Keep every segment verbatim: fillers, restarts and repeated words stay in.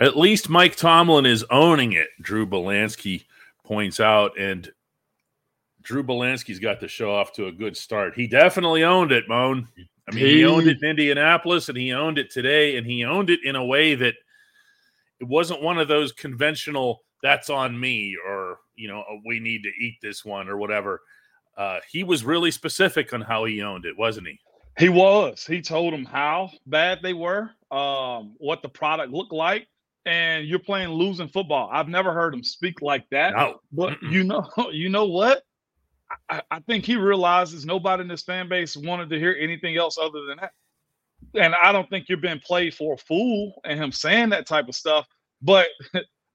At least Mike Tomlin is owning it, Drew Bolansky points out. And Drew Bolansky's got the show off to a good start. He definitely owned it, Moan. I mean, he owned it in Indianapolis, and he owned it today, and he owned it in a way that it wasn't one of those conventional that's on me or, you know, we need to eat this one or whatever. Uh, he was really specific on how he owned it, wasn't he? He was. He told them how bad they were, um, what the product looked like. And you're playing losing football. I've never heard him speak like that. No. But you know, you know what? I, I think he realizes nobody in this fan base wanted to hear anything else other than that. And I don't think you're being played for a fool and him saying that type of stuff. But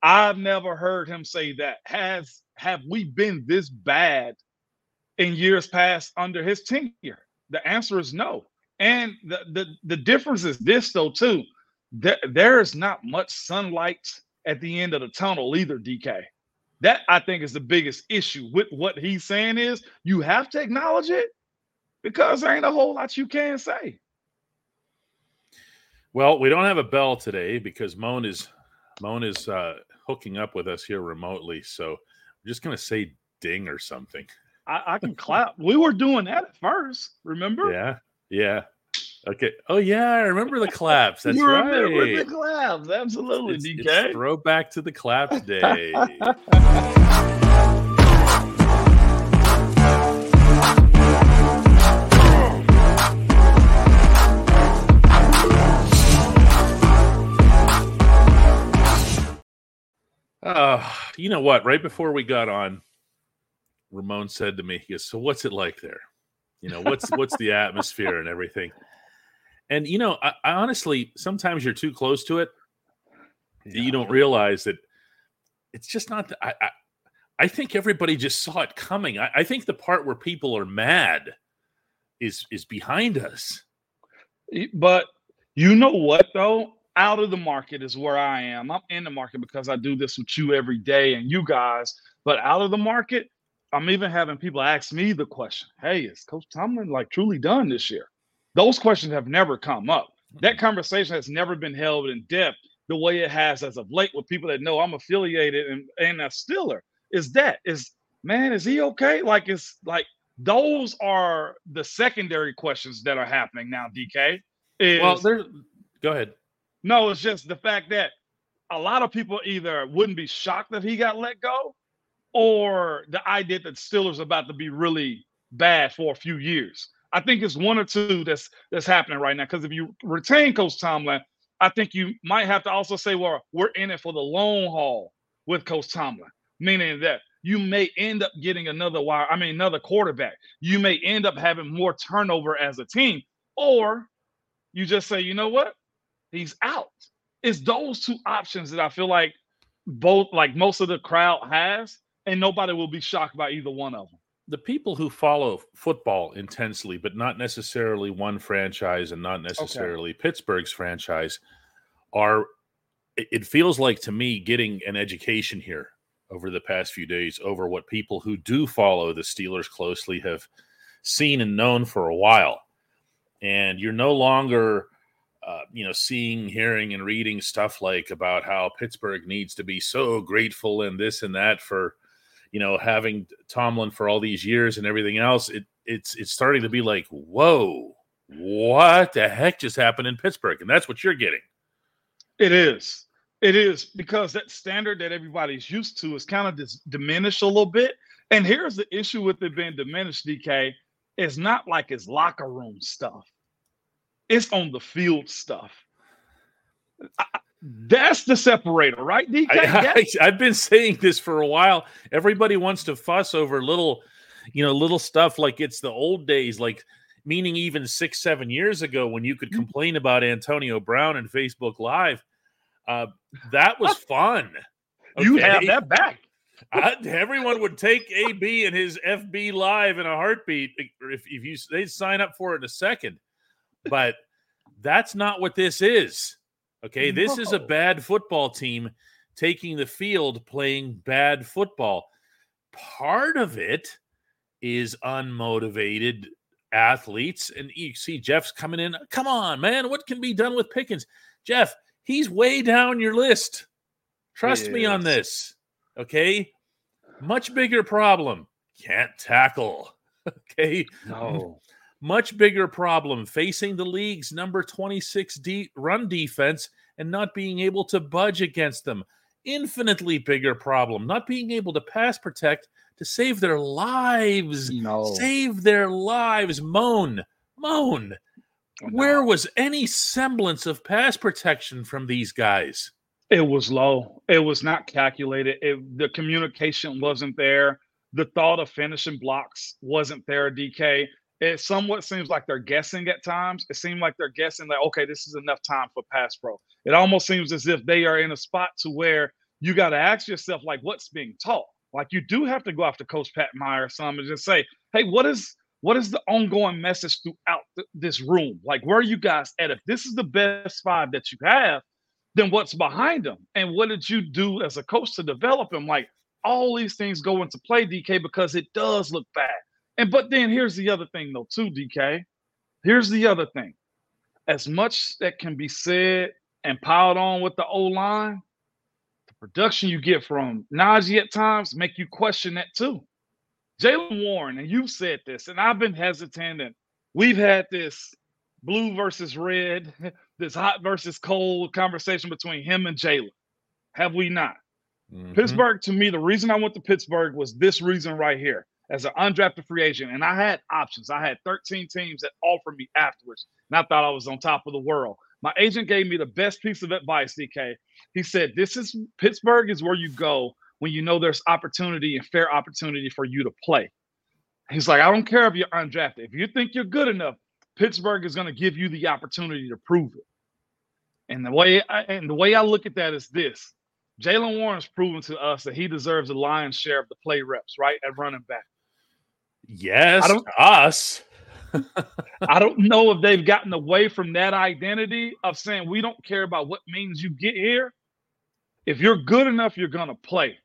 I've never heard him say that. Has have we been this bad in years past under his tenure? The answer is no. And the the, the difference is this, though, too. There, there is not much sunlight at the end of the tunnel either, D K. That, I think, is the biggest issue with what he's saying is you have to acknowledge it because there ain't a whole lot you can say. Well, we don't have a bell today because Moan is Moan is uh, hooking up with us here remotely. So I'm just going to say ding or something. I, I can clap. We were doing that at first, remember? Yeah, yeah. Okay. Oh, yeah. I remember the claps. That's you right. Remember the claps. Absolutely, it's, D K. It's throwback to the claps day. uh, you know what? Right before we got on, Ramon said to me, he goes, so what's it like there? You know, what's what's the atmosphere and everything? And, you know, I, I honestly, sometimes you're too close to it. Yeah. You don't realize that it's just not. The, I, I I think everybody just saw it coming. I, I think the part where people are mad is is behind us. But you know what, though? Out of the market is where I am. I'm in the market because I do this with you every day and you guys. But out of the market, I'm even having people ask me the question, hey, is Coach Tomlin, like, truly done this year? Those questions have never come up. That conversation has never been held in depth the way it has as of late with people that know I'm affiliated and, and a Steeler. Is that, is, man, is he okay? Like, it's like those are the secondary questions that are happening now, D K. Is, well, there's, go ahead. No, it's just the fact that a lot of people either wouldn't be shocked that he got let go or the idea that Steelers about to be really bad for a few years. I think it's one or two that's that's happening right now. Because if you retain Coach Tomlin, I think you might have to also say, well, we're in it for the long haul with Coach Tomlin, meaning that you may end up getting another wire, I mean, another quarterback. You may end up having more turnover as a team, or you just say, you know what? He's out. It's those two options that I feel like both, like most of the crowd has, and nobody will be shocked by either one of them. The people who follow football intensely, but not necessarily one franchise and not necessarily okay. Pittsburgh's franchise, are, it feels like to me, getting an education here over the past few days over what people who do follow the Steelers closely have seen and known for a while. And you're no longer, uh, you know, seeing, hearing, and reading stuff like about how Pittsburgh needs to be so grateful and this and that for, you know, having Tomlin for all these years and everything else, it it's it's starting to be like, whoa, what the heck just happened in Pittsburgh? And that's what you're getting. It is. It is, because that standard that everybody's used to is kind of just diminished a little bit. And here's the issue with it being diminished, D K. It's not like it's locker room stuff. It's on the field stuff. I, That's the separator, right, D K? I, I, I've been saying this for a while. Everybody wants to fuss over little, you know, little stuff like it's the old days, like meaning even six, seven years ago when you could complain about Antonio Brown and Facebook Live. Uh, that was fun. Okay? You have that back. I, everyone would take A B and his F B Live in a heartbeat if, if you they'd sign up for it in a second. But that's not what this is. Okay, this no. is a bad football team taking the field, playing bad football. Part of it is unmotivated athletes. And you see Jeff's coming in. Come on, man. What can be done with Pickens? Jeff, He's way down your list. Trust yes. me on this. Okay? Much bigger problem. Can't tackle. Okay? No. Much bigger problem facing the league's number twenty-six de- run defense and not being able to budge against them. Infinitely bigger problem. Not being able to pass protect to save their lives. No. Save their lives. Moan. Moan. Oh, no. Where was any semblance of pass protection from these guys? It was low. It was not calculated. It, the communication wasn't there. The thought of finishing blocks wasn't there, D K. It somewhat seems like they're guessing at times. It seemed like they're guessing like, okay, this is enough time for pass pro. It almost seems as if they are in a spot to where you got to ask yourself, like, what's being taught? Like, you do have to go after Coach Pat Meyer some and just say, hey, what is what is the ongoing message throughout th- this room? Like, where are you guys at? If this is the best five that you have, then what's behind them? And what did you do as a coach to develop them? Like, all these things go into play, D K, because it does look bad. And but then here's the other thing, though, too, D K. Here's the other thing. As much that can be said and piled on with the O-line, the production you get from Najee at times make you question that, too. Jalen Warren, and you've said this, and I've been hesitant, and we've had this blue versus red, this hot versus cold conversation between him and Jalen. Have we not? Mm-hmm. Pittsburgh, to me, the reason I went to Pittsburgh was this reason right here. As an undrafted free agent, and I had options. I had thirteen teams that offered me afterwards, and I thought I was on top of the world. My agent gave me the best piece of advice, D K. He said, this is Pittsburgh is where you go when you know there's opportunity and fair opportunity for you to play. He's like, I don't care if you're undrafted. If you think you're good enough, Pittsburgh is going to give you the opportunity to prove it. And the way I, and the way I look at that is this. Jalen Warren's proven to us that he deserves a lion's share of the play reps, right, at running back. Yes, I don't, us. I don't know if they've gotten away from that identity of saying we don't care about what means you get here. If you're good enough, you're going to play.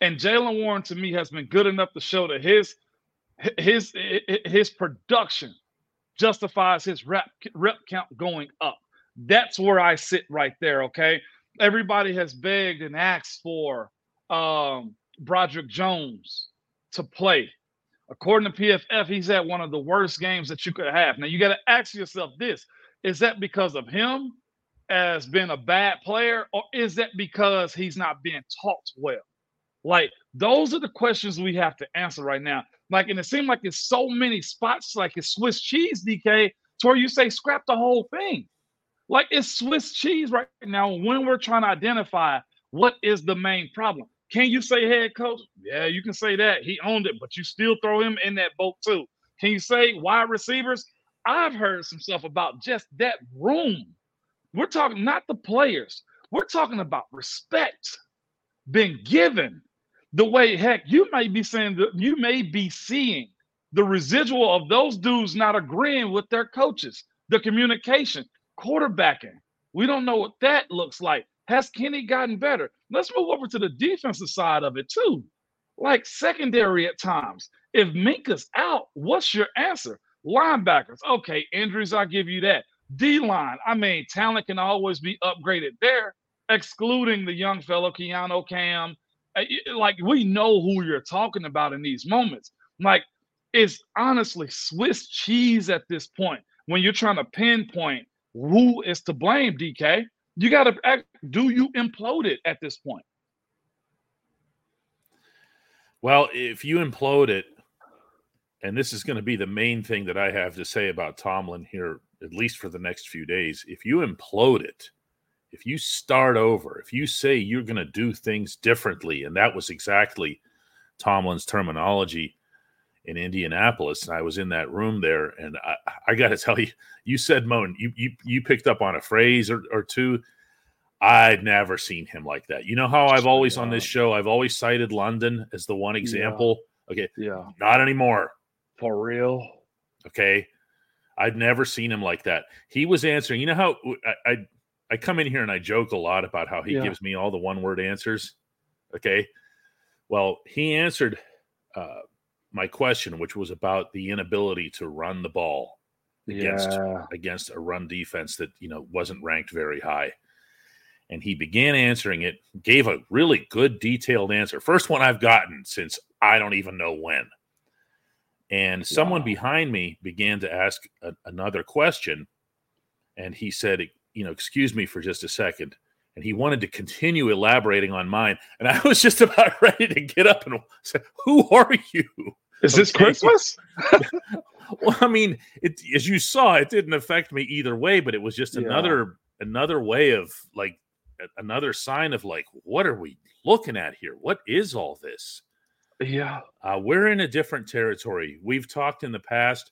And Jalen Warren, to me, has been good enough to show that his his his production justifies his rep, rep count going up. That's where I sit right there, okay? Everybody has begged and asked for um, Broderick Jones to play. According to P F F, he's had one of the worst games that you could have. Now, you got to ask yourself this. Is that because of him as being a bad player, or is that because he's not being taught well? Like, those are the questions we have to answer right now. Like, and it seemed like there's so many spots, like it's Swiss cheese, D K, to where you say scrap the whole thing. Like, it's Swiss cheese right now when we're trying to identify what is the main problem. Can you say head coach? Yeah, you can say that. He owned it, but you still throw him in that boat too. Can you say wide receivers? I've heard some stuff about just that room. We're talking not the players. We're talking about respect being given the way, heck, you may be saying that you may be seeing the residual of those dudes not agreeing with their coaches, the communication, quarterbacking. We don't know what that looks like. Has Kenny gotten better? Let's move over to the defensive side of it, too. Like, secondary at times. If Minkah's out, what's your answer? Linebackers. Okay, injuries, I'll give you that. D-line. I mean, talent can always be upgraded there, excluding the young fellow, Keanu Cam. Like, we know who you're talking about in these moments. Like, it's honestly Swiss cheese at this point when you're trying to pinpoint who is to blame, D K. You got to act. Do you implode it at this point? Well, if you implode it, and this is going to be the main thing that I have to say about Tomlin here, at least for the next few days, if you implode it, if you start over, if you say you're going to do things differently, and that was exactly Tomlin's terminology in Indianapolis, and I was in that room there, and I, I got to tell you, you said, Moan, you you you picked up on a phrase or, or two. I'd never seen him like that. You know how I've always yeah. on this show, I've always cited London as the one example. Yeah. Okay, yeah, not anymore. For real. Okay, I'd never seen him like that. He was answering. You know how I I, I come in here and I joke a lot about how he yeah. gives me all the one word answers. Okay, well, he answered. Uh, my question, which was about the inability to run the ball against, yeah. against a run defense that, you know, wasn't ranked very high. And he began answering it, gave a really good detailed answer. First one I've gotten since I don't even know when. And someone wow. behind me began to ask a, another question. And he said, you know, excuse me for just a second. And he wanted to continue elaborating on mine. And I was just about ready to get up and say, who are you? Is okay. this Christmas? Well, I mean, it, as you saw, it didn't affect me either way, but it was just yeah. another another way of like, another sign of like, what are we looking at here? What is all this? Yeah. Uh, we're in a different territory. We've talked in the past.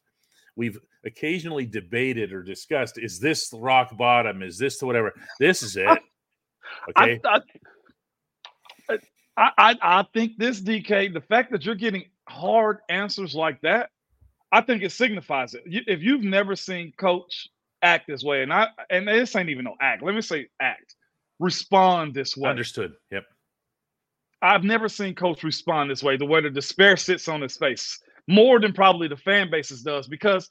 We've occasionally debated or discussed, is this rock bottom? Is this the whatever? This is it. Okay. I, I, I, I think this, D K, the fact that you're getting hard answers like that, I think it signifies it. You, if you've never seen Coach act this way, and I and this ain't even no act. Let me say act. Respond this way. Understood. Yep. I've never seen Coach respond this way, the way the despair sits on his face, more than probably the fan bases does, because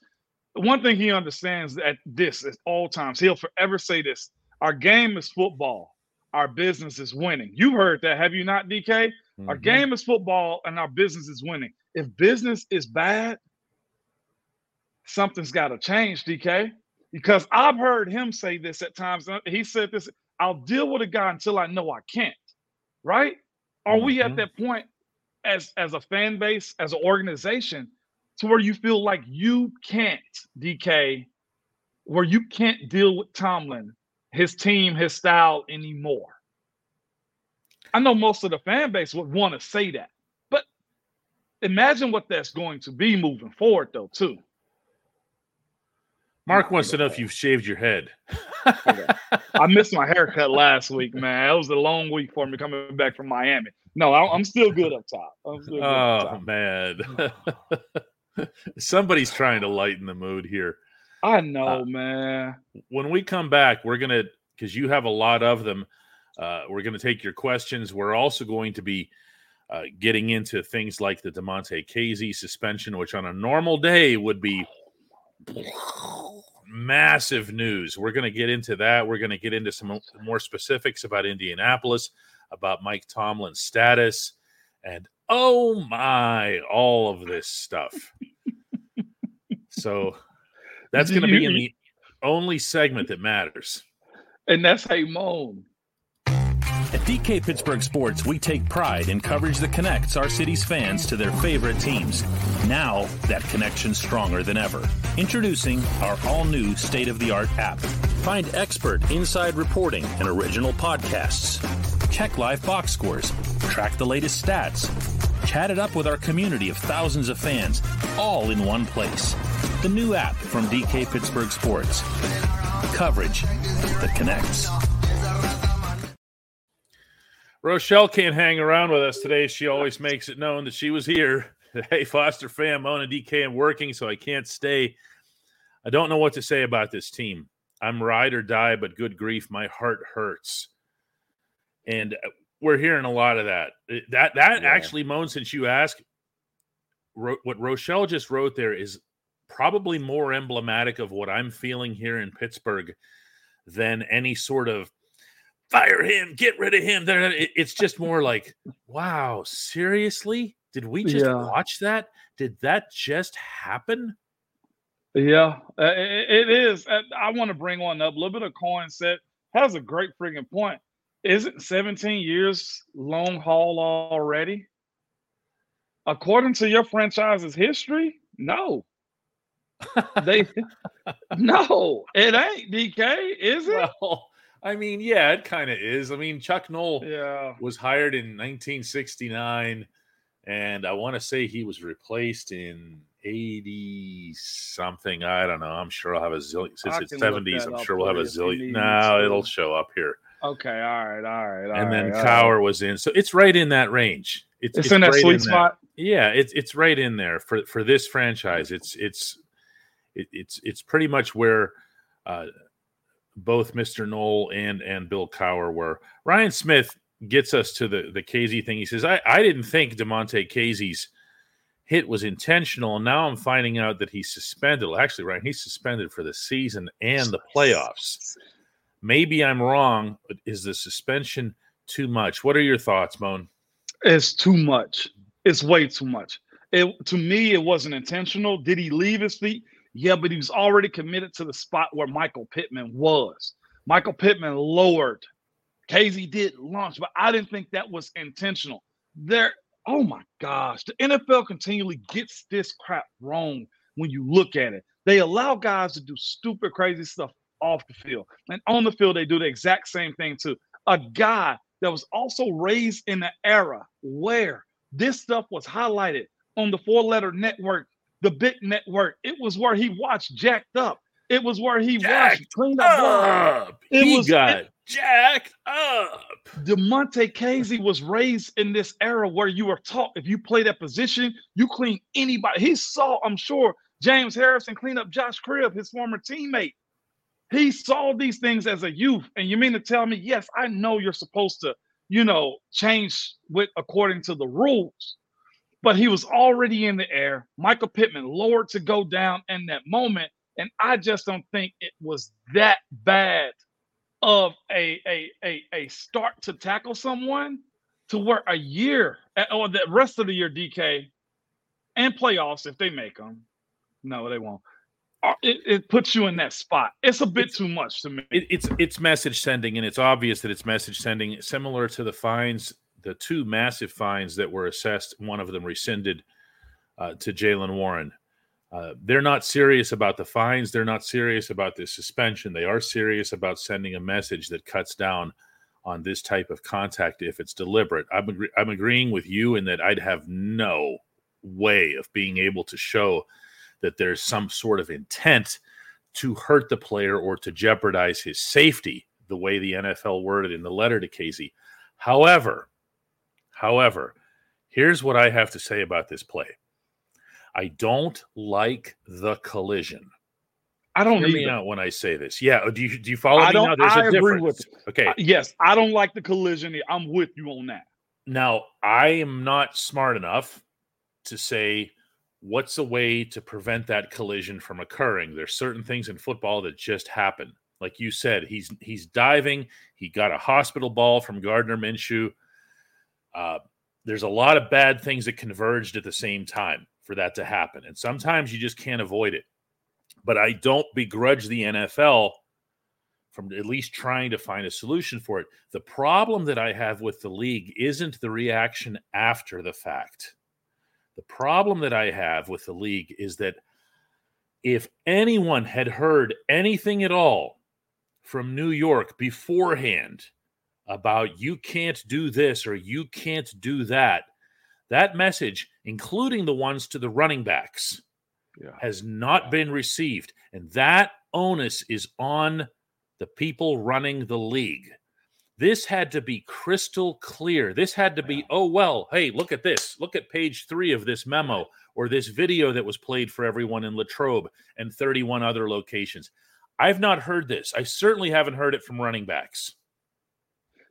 one thing he understands at this at all times, he'll forever say this, our game is football. Our business is winning. You heard that, have you not, D K? Mm-hmm. Our game is football and our business is winning. If business is bad, something's got to change, D K, because I've heard him say this at times. He said this, I'll deal with a guy until I know I can't, right? Are mm-hmm. we at that point as, as a fan base, as an organization, to where you feel like you can't, D K, where you can't deal with Tomlin, his team, his style anymore? I know most of the fan base would want to say that, but imagine what that's going to be moving forward, though, too. Mark wants to know if you've shaved your head. I missed my haircut last week, man. That was a long week for me coming back from Miami. No, I'm still good up top. I'm still good oh, up top. Man. Somebody's trying to lighten the mood here. I know, uh, man. When we come back, we're going to, because you have a lot of them, uh, we're going to take your questions. We're also going to be uh, getting into things like the DeMontae Kazee suspension, which on a normal day would be massive news. We're going to get into that. We're going to get into some more specifics about Indianapolis, about Mike Tomlin's status, and oh my, all of this stuff. So that's going to be in the only segment that matters. And that's how you moan. At D K Pittsburgh Sports, we take pride in coverage that connects our city's fans to their favorite teams. Now, that connection's stronger than ever. Introducing our all-new state-of-the-art app. Find expert inside reporting and original podcasts. Check live box scores. Track the latest stats. Chat it up with our community of thousands of fans, all in one place. The new app from D K Pittsburgh Sports. Coverage that connects. Rochelle can't hang around with us today. She always makes it known that she was here. Hey, Foster fam, Moan and D K, I'm working, so I can't stay. I don't know what to say about this team. I'm ride or die, but good grief, my heart hurts. And we're hearing a lot of that. That that yeah. actually, Moan, since you asked, ro- what Rochelle just wrote there is probably more emblematic of what I'm feeling here in Pittsburgh than any sort of fire him, get rid of him. It's just more like, wow, seriously? Did we just yeah. watch that? Did that just happen? Yeah, it is. I want to bring one up. A little bit of Coin said, has a great friggin' point. Isn't seventeen years long haul already? According to your franchise's history, no. they No, it ain't, D K, is it? Well, I mean, yeah, it kind of is. I mean, Chuck Noll yeah. was hired in nineteen sixty-nine, and I want to say he was replaced in eighty-something. I don't know. I'm sure I'll have a zillion. Since it's seventies, I'm sure we'll have a zillion. No, it'll show up here. Okay, all right, all right. All and then right, Cowher right. was in. So it's right in that range. It's, it's, it's in that right sweet in spot? That. Yeah, it's it's right in there. For for this franchise, it's, it's, it, it's, it's pretty much where uh, – both Mister Noll and, and Bill Cowher were. Ryan Smith gets us to the, the Kazee thing. He says, I, I didn't think DeMontae Kazee's hit was intentional, and now I'm finding out that he's suspended. Well, actually, Ryan, he's suspended for the season and the playoffs. Maybe I'm wrong, but is the suspension too much? What are your thoughts, Moan? It's too much. It's way too much. It, to me, it wasn't intentional. Did he leave his feet? Yeah, but he was already committed to the spot where Michael Pittman was. Michael Pittman lowered. Kazee did launch, but I didn't think that was intentional. There, oh my gosh, the N F L continually gets this crap wrong when you look at it. They allow guys to do stupid, crazy stuff off the field. And on the field, they do the exact same thing too. A guy that was also raised in an era where this stuff was highlighted on the four-letter network, the big network. It was where he watched Jacked Up. It was where he jacked watched cleaned up. up. It he was, got it, jacked up. DeMontae Kazee was raised in this era where you were taught if you play that position, you clean anybody. He saw, I'm sure, James Harrison clean up Josh Cribb, his former teammate. He saw these things as a youth. And you mean to tell me, yes, I know you're supposed to, you know, change with according to the rules. But he was already in the air. Michael Pittman lowered to go down in that moment. And I just don't think it was that bad of a, a, a, a start to tackle someone to where a year or the rest of the year, D K, and playoffs, if they make them. No, they won't. It, it puts you in that spot. It's a bit it's, too much to me. It, it's it's message sending, and it's obvious that it's message sending, similar to the fines, the two massive fines that were assessed, one of them rescinded uh, to Jalen Warren. Uh, they're not serious about the fines. They're not serious about the suspension. They are serious about sending a message that cuts down on this type of contact if it's deliberate. I'm, agree- I'm agreeing with you in that I'd have no way of being able to show that there's some sort of intent to hurt the player or to jeopardize his safety, the way the N F L worded in the letter to Kazee. However, however, here's what I have to say about this play. I don't like the collision. I don't hear me either. Out when I say this. Yeah, do you do you follow I me now? There's I a agree difference. With it. Okay. I, yes, I don't like the collision. I'm with you on that. Now, I am not smart enough to say what's a way to prevent that collision from occurring. There's certain things in football that just happen. Like you said, he's he's diving. He got a hospital ball from Gardner Minshew. Uh, there's a lot of bad things that converged at the same time for that to happen. And sometimes you just can't avoid it. But I don't begrudge the N F L from at least trying to find a solution for it. The problem that I have with the league isn't the reaction after the fact. The problem that I have with the league is that if anyone had heard anything at all from New York beforehand about you can't do this or you can't do that, that message, including the ones to the running backs, yeah. has not yeah. been received. And that onus is on the people running the league. This had to be crystal clear. This had to be, yeah. oh, well, hey, look at this. Look at page three of this memo or this video that was played for everyone in Latrobe and thirty-one other locations. I've not heard this. I certainly haven't heard it from running backs.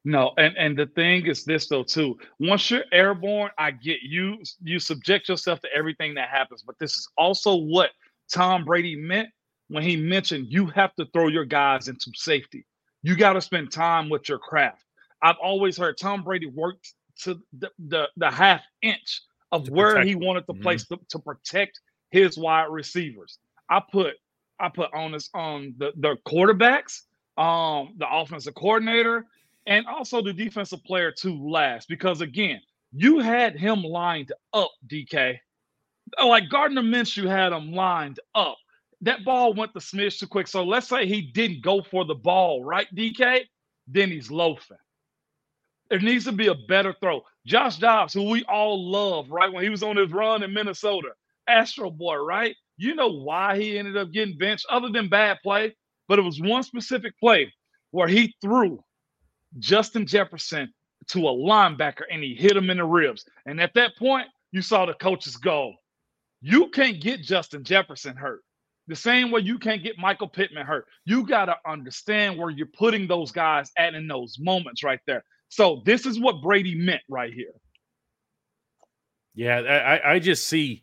No, and, and the thing is this, though, too. Once you're airborne, I get you. You subject yourself to everything that happens. But this is also what Tom Brady meant when he mentioned you have to throw your guys into safety. You got to spend time with your craft. I've always heard Tom Brady worked to the, the, the half inch of where protect. He wanted the mm-hmm. place to, to protect his wide receivers. I put I put onus on the, the quarterbacks, um, the offensive coordinator, and also the defensive player to last. Because, again, you had him lined up, D K. Like Gardner Minshew had him lined up. That ball went the smidge too quick. So let's say he didn't go for the ball, right, D K? Then he's loafing. There needs to be a better throw. Josh Dobbs, who we all love, right, when he was on his run in Minnesota, Astro Boy, right? You know why he ended up getting benched other than bad play, but it was one specific play where he threw Justin Jefferson to a linebacker and he hit him in the ribs. And at that point, you saw the coaches go, you can't get Justin Jefferson hurt. The same way you can't get Michael Pittman hurt. You got to understand where you're putting those guys at in those moments right there. So this is what Brady meant right here. Yeah, I, I just see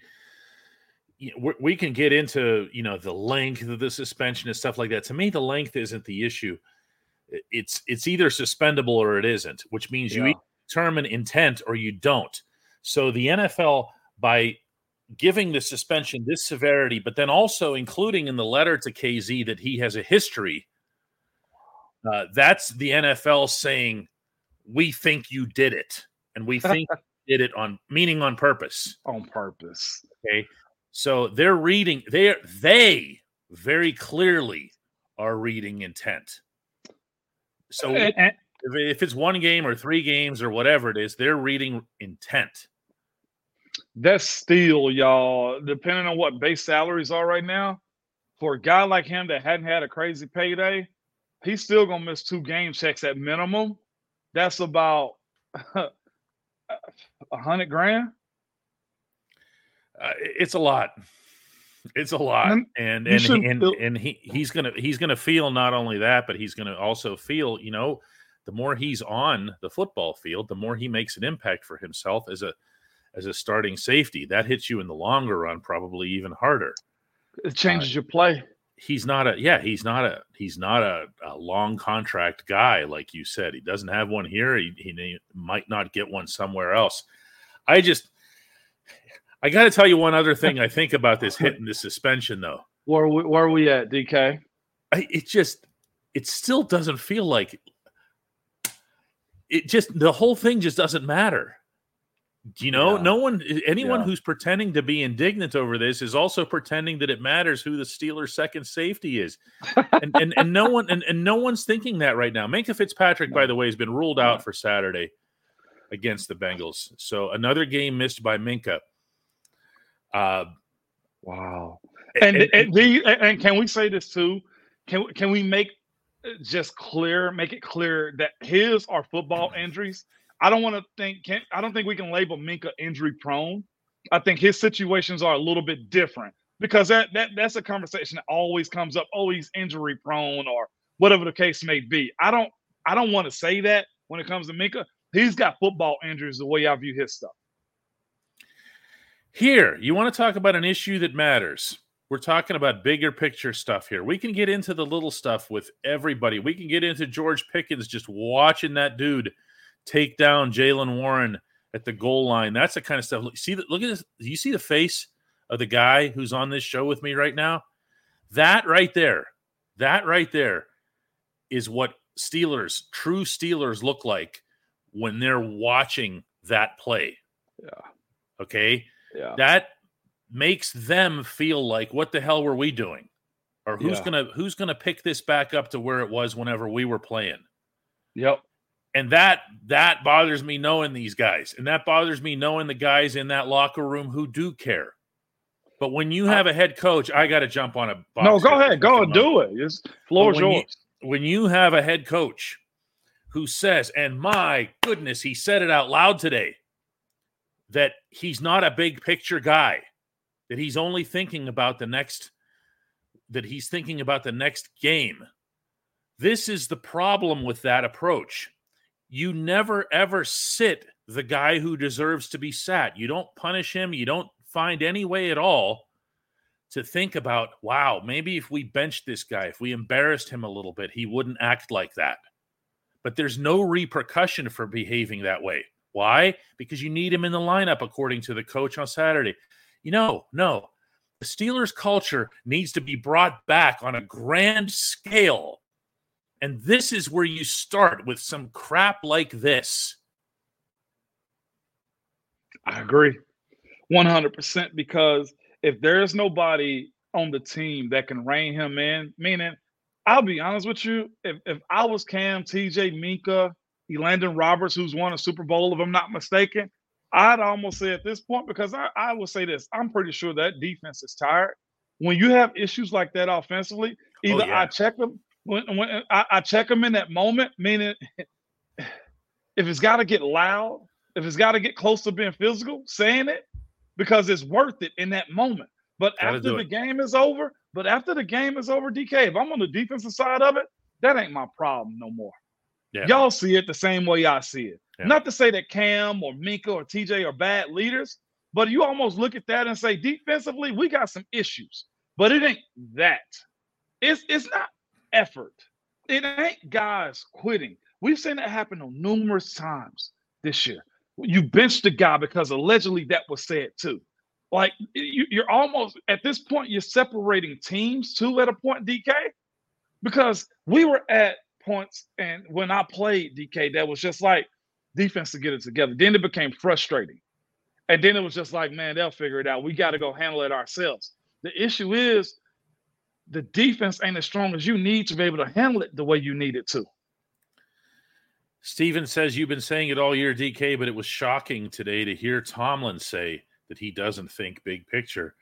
you know, we can get into, you know, the length of the suspension and stuff like that. To me, the length isn't the issue. it's it's either suspendable or it isn't, which means yeah. you either determine intent or you don't. So the N F L, by giving the suspension this severity, but then also including in the letter to K Z that he has a history, uh, that's the N F L saying, we think you did it, and we think you did it on meaning on purpose. On purpose. Okay. So they're reading, they're, they very clearly are reading intent. So if, if it's one game or three games or whatever it is, they're reading intent. That's still, y'all, depending on what base salaries are right now, for a guy like him that hadn't had a crazy payday, he's still going to miss two game checks at minimum. That's about a hundred grand. Uh, it's a lot. It's a lot, and and and, and, feel- and he, he's gonna he's gonna feel not only that, but he's gonna also feel, you know, the more he's on the football field, the more he makes an impact for himself as a as a starting safety. That hits you in the longer run, probably even harder. It changes uh, your play. He's not a yeah. He's not a he's not a, a long contract guy, like you said. He doesn't have one here. He, he might not get one somewhere else. I just. I got to tell you one other thing I think about this hit and this suspension, though. Where we, where are we at, D K? I, it just, it still doesn't feel like it. it just, the whole thing just doesn't matter. You know, yeah. no one, anyone yeah. who's pretending to be indignant over this is also pretending that it matters who the Steelers' second safety is. and, and and no one, and, and no one's thinking that right now. Minkah Fitzpatrick, by the way, has been ruled out for Saturday against the Bengals. So another game missed by Minkah. Uh, wow. And and, and, and and can we say this too? Can can we make just clear, make it clear that his are football injuries? I don't want to think. Can, I don't think we can label Minkah injury prone. I think his situations are a little bit different because that that that's a conversation that always comes up. Oh, he's injury prone or whatever the case may be. I don't I don't want to say that when it comes to Minkah. He's got football injuries the way I view his stuff. Here, you want to talk about an issue that matters. We're talking about bigger picture stuff here. We can get into the little stuff with everybody. We can get into George Pickens just watching that dude take down Jalen Warren at the goal line. That's the kind of stuff. Look, see, the, look at this. Do you see the face of the guy who's on this show with me right now? That right there, that right there is what Steelers, true Steelers look like when they're watching that play. Yeah. Okay? Yeah. That makes them feel like, what the hell were we doing? Or who's yeah. gonna who's gonna pick this back up to where it was whenever we were playing? Yep. And that that bothers me knowing these guys, and that bothers me knowing the guys in that locker room who do care. But when you have a head coach, I got to jump on a box. No, go ahead, go and do it. It's floor's yours. You, when you have a head coach who says, and my goodness, he said it out loud today, that he's not a big picture guy, that he's only thinking about the next, that he's thinking about the next game. This is the problem with that approach. You never, ever sit the guy who deserves to be sat. You don't punish him. You don't find any way at all to think about, wow, maybe if we benched this guy, if we embarrassed him a little bit, he wouldn't act like that. But there's no repercussion for behaving that way. Why? Because you need him in the lineup, according to the coach on Saturday. You know, no. The Steelers culture needs to be brought back on a grand scale. And this is where you start with some crap like this. I agree. one hundred percent, because if there's nobody on the team that can rein him in, meaning, I'll be honest with you, if, if I was Cam, T J, Minkah, Elandon Roberts, who's won a Super Bowl, if I'm not mistaken, I'd almost say at this point, because I, I will say this, I'm pretty sure that defense is tired. When you have issues like that offensively, either oh, yeah. I check them when, when I, I check them in that moment, meaning if it's got to get loud, if it's got to get close to being physical, saying it, because it's worth it in that moment. But gotta after the it. game is over, but after the game is over, D K, if I'm on the defensive side of it, that ain't my problem no more. Yeah. Y'all see it the same way I see it. Yeah. Not to say that Cam or Minkah or T J are bad leaders, but you almost look at that and say, defensively, we got some issues. But it ain't that. It's it's not effort. It ain't guys quitting. We've seen that happen on numerous times this year. You bench the guy because allegedly that was said too. Like, you, you're almost, at this point, you're separating teams too at a point, D K, because we were at points, and when I played, D K, that was just like, defense to get it together. Then it became frustrating. And then it was just like, man, they'll figure it out. We got to go handle it ourselves. The issue is the defense ain't as strong as you need to be able to handle it the way you need it to. Steven says you've been saying it all year, D K, but it was shocking today to hear Tomlin say that he doesn't think big picture.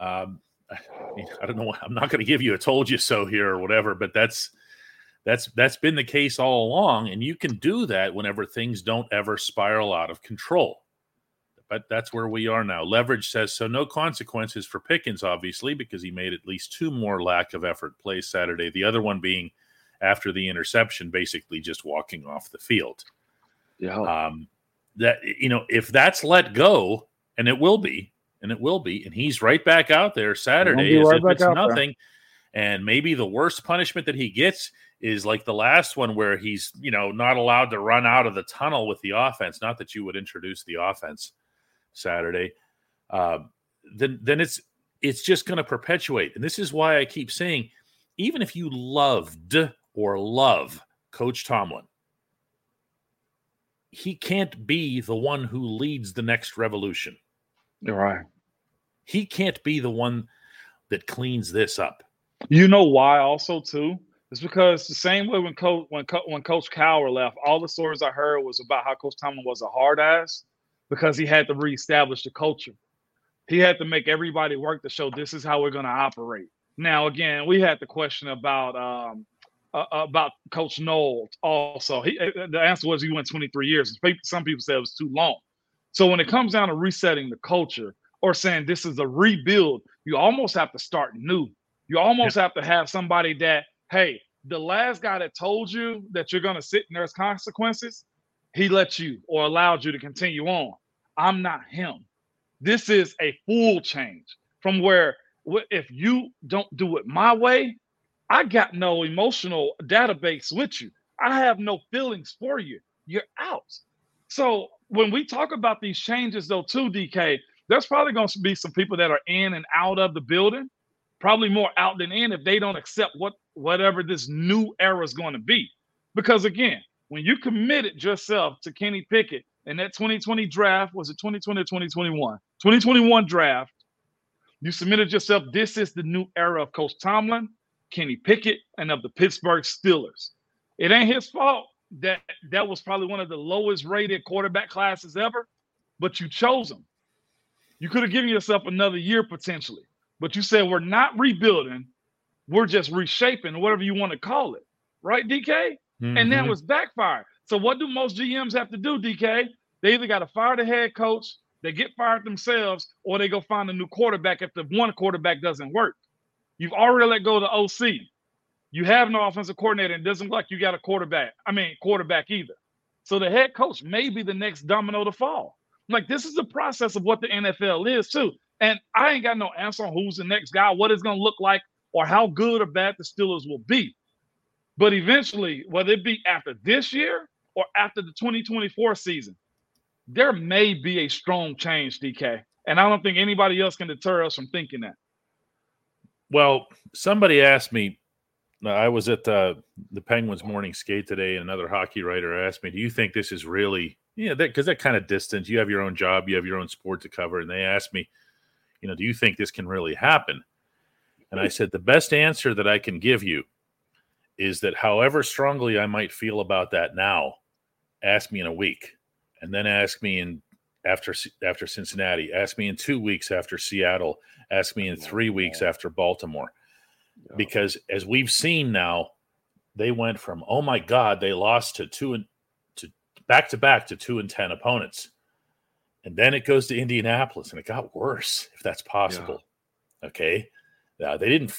Um, I don't know. I'm not going to give you a told you so here or whatever, but that's that's that's been the case all along. And you can do that whenever things don't ever spiral out of control. But that's where we are now. Leverage says, so no consequences for Pickens, obviously, because he made at least two more lack of effort plays Saturday, the other one being after the interception, basically just walking off the field. Yeah. Um, that, you know, if that's let go, and it will be, and it will be, and he's right back out there Saturday as if it's nothing. And maybe the worst punishment that he gets is like the last one where he's, you know, not allowed to run out of the tunnel with the offense. Not that you would introduce the offense Saturday, uh, then then it's it's just going to perpetuate. And this is why I keep saying, even if you loved or love Coach Tomlin, he can't be the one who leads the next revolution. You're right. He can't be the one that cleans this up. You know why also, too? It's because the same way when Coach when, Co- when Coach Cowher left, all the stories I heard was about how Coach Tomlin was a hard-ass, because he had to reestablish the culture. He had to make everybody work to show this is how we're going to operate. Now, again, we had the question about um, uh, about Coach Noll also. He, the answer was he went twenty-three years. Some people said it was too long. So when it comes down to resetting the culture or saying this is a rebuild, you almost have to start new. You almost yeah. have to have somebody that, hey, the last guy that told you that you're going to sit and there's consequences, he let you or allowed you to continue on. I'm not him. This is a full change from where if you don't do it my way, I got no emotional database with you. I have no feelings for you. You're out. So when we talk about these changes, though, too, D K, there's probably going to be some people that are in and out of the building, probably more out than in if they don't accept what whatever this new era is going to be. Because, again, when you committed yourself to Kenny Pickett and that twenty twenty draft, was it twenty twenty or twenty twenty-one? twenty twenty-one draft, you submitted yourself. This is the new era of Coach Tomlin, Kenny Pickett, and of the Pittsburgh Steelers. It ain't his fault that that was probably one of the lowest rated quarterback classes ever, but you chose him. You could have given yourself another year potentially, but you said we're not rebuilding. We're just reshaping, whatever you want to call it. Right, D K? Mm-hmm. And that was backfire. So what do most G Ms have to do, D K? They either got to fire the head coach, they get fired themselves, or they go find a new quarterback if the one quarterback doesn't work. You've already let go of the O C. You have no offensive coordinator, and it doesn't look like you got a quarterback. I mean, quarterback either. So the head coach may be the next domino to fall. Like, this is the process of what the N F L is, too. And I ain't got no answer on who's the next guy, what it's going to look like, or how good or bad the Steelers will be. But eventually, whether it be after this year or after the twenty twenty-four season, there may be a strong change, D K. And I don't think anybody else can deter us from thinking that. Well, somebody asked me, I was at uh, the Penguins morning skate today, and another hockey writer asked me, do you think this is really, yeah, because that kind of distance, you have your own job, you have your own sport to cover. And they asked me, you know, do you think this can really happen? And I said, the best answer that I can give you is that however strongly I might feel about that now, ask me in a week, and then ask me in after after Cincinnati, ask me in two weeks after Seattle, ask me in three weeks after Baltimore. Yeah. Because as we've seen now, they went from, oh my God, they lost to two and to back to back to two and ten opponents. And then it goes to Indianapolis, and it got worse, if that's possible. Yeah. Okay. Now they didn't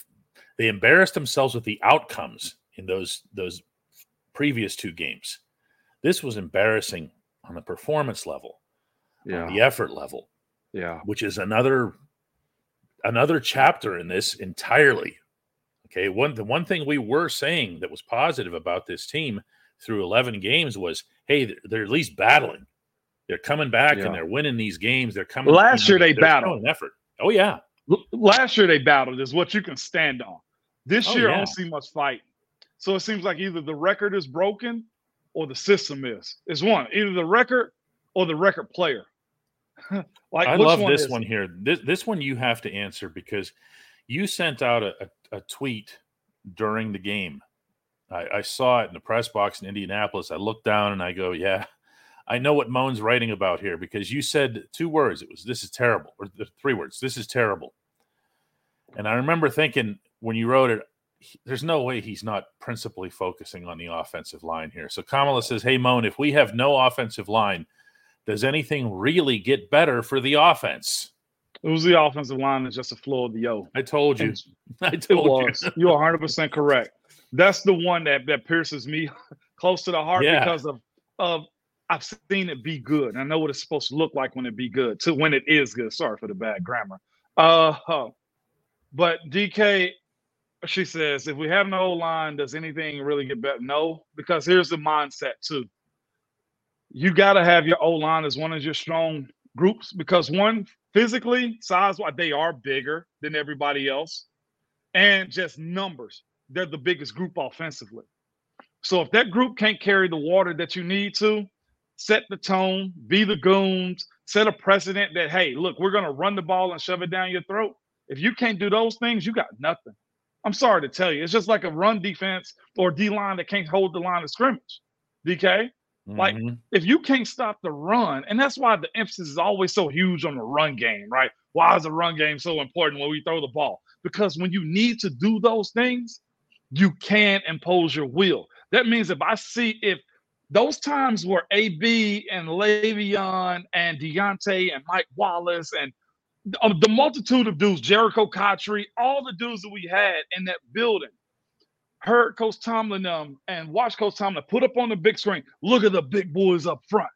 they embarrassed themselves with the outcomes in those those previous two games. This was embarrassing on the performance level, yeah. on the effort level, yeah, which is another another chapter in this entirely. Okay, one the one thing we were saying that was positive about this team through eleven games was, hey, they're, they're at least battling. They're coming back yeah. and they're winning these games. They're coming. Last year they battled. Effort. Oh yeah. L- last year they battled is what you can stand on. This oh, year yeah. I don't see much fighting. So it seems like either the record is broken or the system is. It's one. Either the record or the record player. Like, I love one this is? one here. This this one you have to answer because you sent out a, a, a tweet during the game. I, I saw it in the press box in Indianapolis. I looked down and I go, yeah, I know what Moan's writing about here, because you said two words. It was, this is terrible, or three words. This is terrible. And I remember thinking when you wrote it, there's no way he's not principally focusing on the offensive line here. So Kamala says, hey, Moan, if we have no offensive line, does anything really get better for the offense? It was the offensive line that's just a flow of the O. I told you. I told you. You're one hundred percent correct. That's the one that, that pierces me close to the heart yeah. because of, of I've seen it be good. I know what it's supposed to look like when it be good, to when it is good. Sorry for the bad grammar. Uh, but D K, she says, if we have no O-line, does anything really get better? No, because here's the mindset too. You got to have your O-line as one of your strong groups, because one, physically, size-wise, they are bigger than everybody else. And just numbers, they're the biggest group offensively. So if that group can't carry the water that you need to, set the tone, be the goons, set a precedent that, hey, look, we're going to run the ball and shove it down your throat. If you can't do those things, you got nothing. I'm sorry to tell you. It's just like a run defense or D-line that can't hold the line of scrimmage, D K. Like, mm-hmm. if you can't stop the run, and that's why the emphasis is always so huge on the run game, right? Why is the run game so important when we throw the ball? Because when you need to do those things, you can impose your will. That means if I see if those times where A B and Le'Veon and Deontay and Mike Wallace and the multitude of dudes, Jericho Cotry, all the dudes that we had in that building, heard Coach Tomlin um, and watched Coach Tomlin put up on the big screen, look at the big boys up front.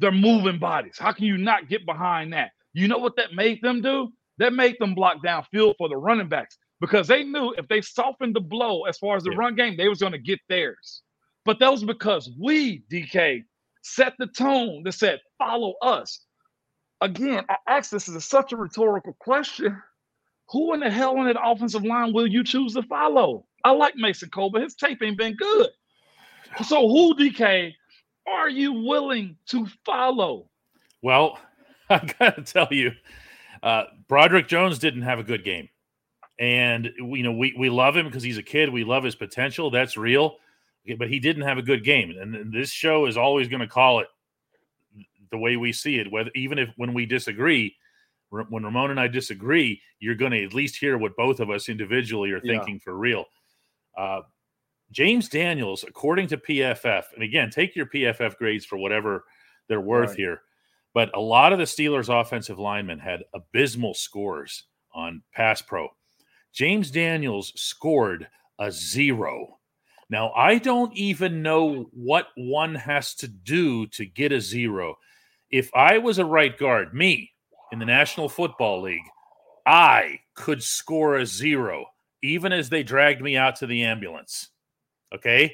They're moving bodies. How can you not get behind that? You know what that made them do? That made them block downfield for the running backs, because they knew if they softened the blow as far as the yeah. run game, they was going to get theirs. But that was because we, D K, set the tone that said, follow us. Again, I ask this as such a rhetorical question. Who in the hell on that offensive line will you choose to follow? I like Mason Cole, but his tape ain't been good. So who, D K, are you willing to follow? Well, I got to tell you, uh, Broderick Jones didn't have a good game. And, you know, we, we love him because he's a kid. We love his potential. That's real. But he didn't have a good game. And this show is always going to call it the way we see it, whether even if when we disagree. When Ramon and I disagree, you're going to at least hear what both of us individually are thinking yeah. for real. Uh, James Daniels, according to P F F, and again, take your P F F grades for whatever they're worth right. here, but a lot of the Steelers' offensive linemen had abysmal scores on Pass Pro. James Daniels scored a zero. Now, I don't even know what one has to do to get a zero. If I was a right guard, me, in the National Football League, I could score a zero, even as they dragged me out to the ambulance. Okay?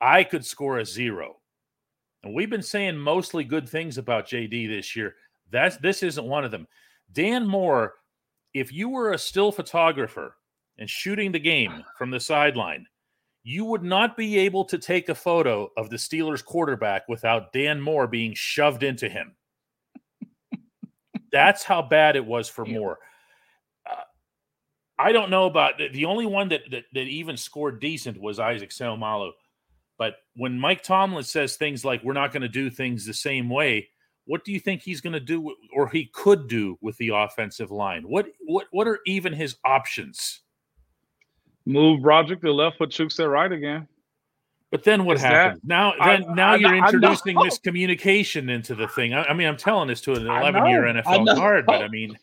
I could score a zero. And we've been saying mostly good things about J D this year. That's, this isn't one of them. Dan Moore, if you were a still photographer and shooting the game from the sideline, you would not be able to take a photo of the Steelers quarterback without Dan Moore being shoved into him. That's how bad it was for Moore. Uh, I don't know about – the only one that, that that even scored decent was Isaac Seumalo. But when Mike Tomlin says things like, we're not going to do things the same way, what do you think he's going to do or he could do with the offensive line? What what what are even his options? Move Broderick to left, put Chooks to right again. But then what happens? Now, then, I, now I, you're I, introducing miscommunication into the thing. I, I mean, I'm telling this to an eleven-year N F L guard, but I mean,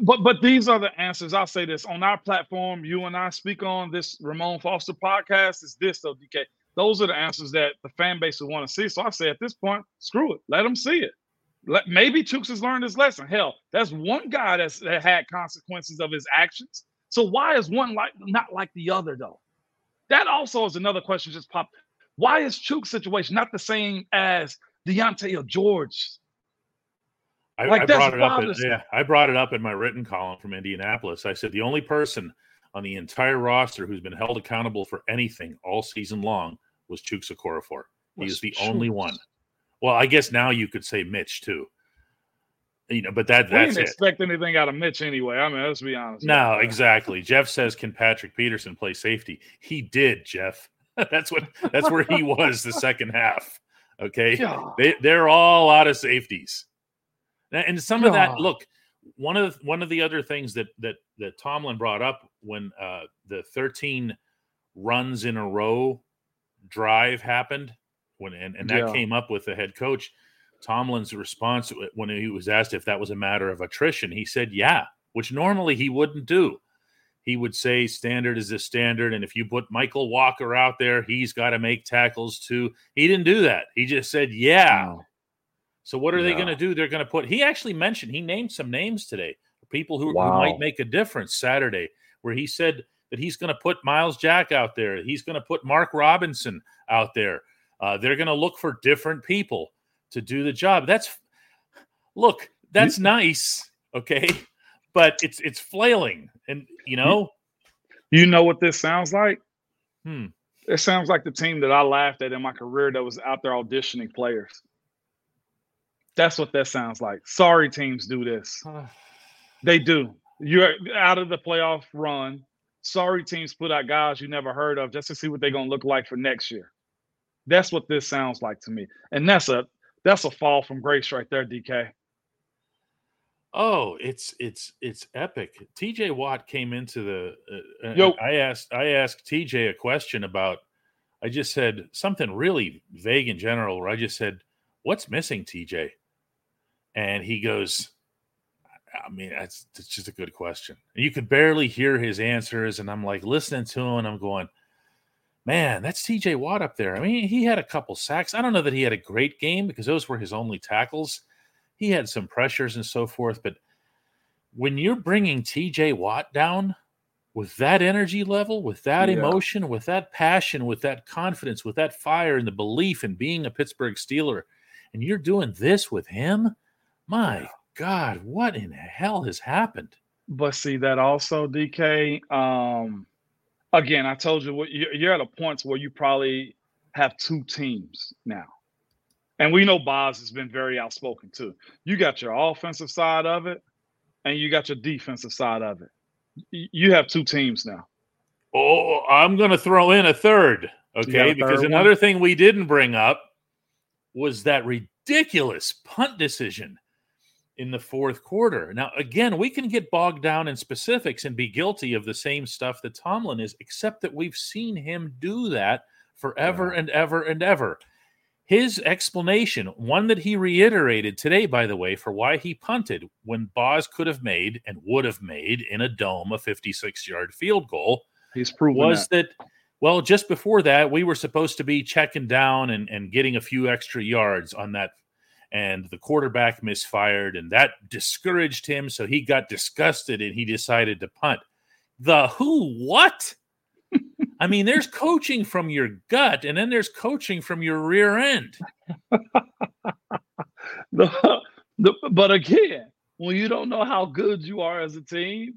but but these are the answers. I'll say this on our platform. You and I speak on this Ramon Foster podcast. Is this though, D K? Those are the answers that the fan base would want to see. So I say at this point, screw it. Let them see it. Let, maybe Chooks has learned his lesson. Hell, that's one guy that's that had consequences of his actions. So why is one like not like the other, though? That also is another question just popped. Why is Chuck's situation not the same as Deontay or George's? I, like, I brought it up. At, yeah, I brought it up in my written column from Indianapolis. I said the only person on the entire roster who's been held accountable for anything all season long was Chuks Okorafor. He is the Chooks. Only one. Well, I guess now you could say Mitch too. You know, but that that's we didn't expect it. Anything out of Mitch anyway. I mean, let's be honest. No, you. Exactly. Jeff says, "Can Patrick Peterson play safety?" He did, Jeff. That's what. That's where he was the second half. Okay, yeah. they they're all out of safeties. And some of that, look, one of the, one of the other things that that that Tomlin brought up when uh, the thirteen runs in a row drive happened, when and, and that yeah. came up with the head coach, Tomlin's response when he was asked if that was a matter of attrition, he said, yeah, which normally he wouldn't do. He would say standard is the standard, and if you put Michael Walker out there, he's got to make tackles too. He didn't do that. He just said, yeah. Wow. So what are yeah. they going to do? They're going to put – he actually mentioned – he named some names today, people who, wow. who might make a difference Saturday, where he said that he's going to put Miles Jack out there. He's going to put Mark Robinson out there. Uh, they're going to look for different people to do the job. That's – look, that's you, nice, okay, but it's it's flailing. And, you know – You know what this sounds like? Hmm. It sounds like the team that I laughed at in my career that was out there auditioning players. That's what that sounds like. Sorry, teams do this. They do. You're out of the playoff run. Sorry, teams put out guys you never heard of just to see what they're gonna look like for next year. That's what this sounds like to me. And that's a that's a fall from grace right there, D K. Oh, it's it's it's epic. T J Watt came into the. Uh, Yo, I asked I asked T J a question about. I just said something really vague in general. Where I just said, "What's missing, T J?" And he goes, I mean, that's, that's just a good question. And you could barely hear his answers. And I'm like listening to him and I'm going, man, that's T J Watt up there. I mean, he had a couple sacks. I don't know that he had a great game because those were his only tackles. He had some pressures and so forth. But when you're bringing T J Watt down with that energy level, with that yeah. emotion, with that passion, with that confidence, with that fire and the belief in being a Pittsburgh Steeler, and you're doing this with him? My God, what in hell has happened? But see, that also, D K, um, again, I told you, you're at a point where you probably have two teams now. And we know Boz has been very outspoken, too. You got your offensive side of it, and you got your defensive side of it. You have two teams now. Oh, I'm going to throw in a third, okay? A because third another one? Thing we didn't bring up was that ridiculous punt decision in the fourth quarter. Now, again, we can get bogged down in specifics and be guilty of the same stuff that Tomlin is, except that we've seen him do that forever yeah. and ever and ever. His explanation, one that he reiterated today, by the way, for why he punted when Boz could have made and would have made in a dome a fifty-six-yard field goal, he's proven was that, that well, just before that, we were supposed to be checking down and, and getting a few extra yards on that, and the quarterback misfired, and that discouraged him, so he got disgusted, and he decided to punt. The who, what? I mean, there's coaching from your gut, and then there's coaching from your rear end. the, the, but again, when you don't know how good you are as a team,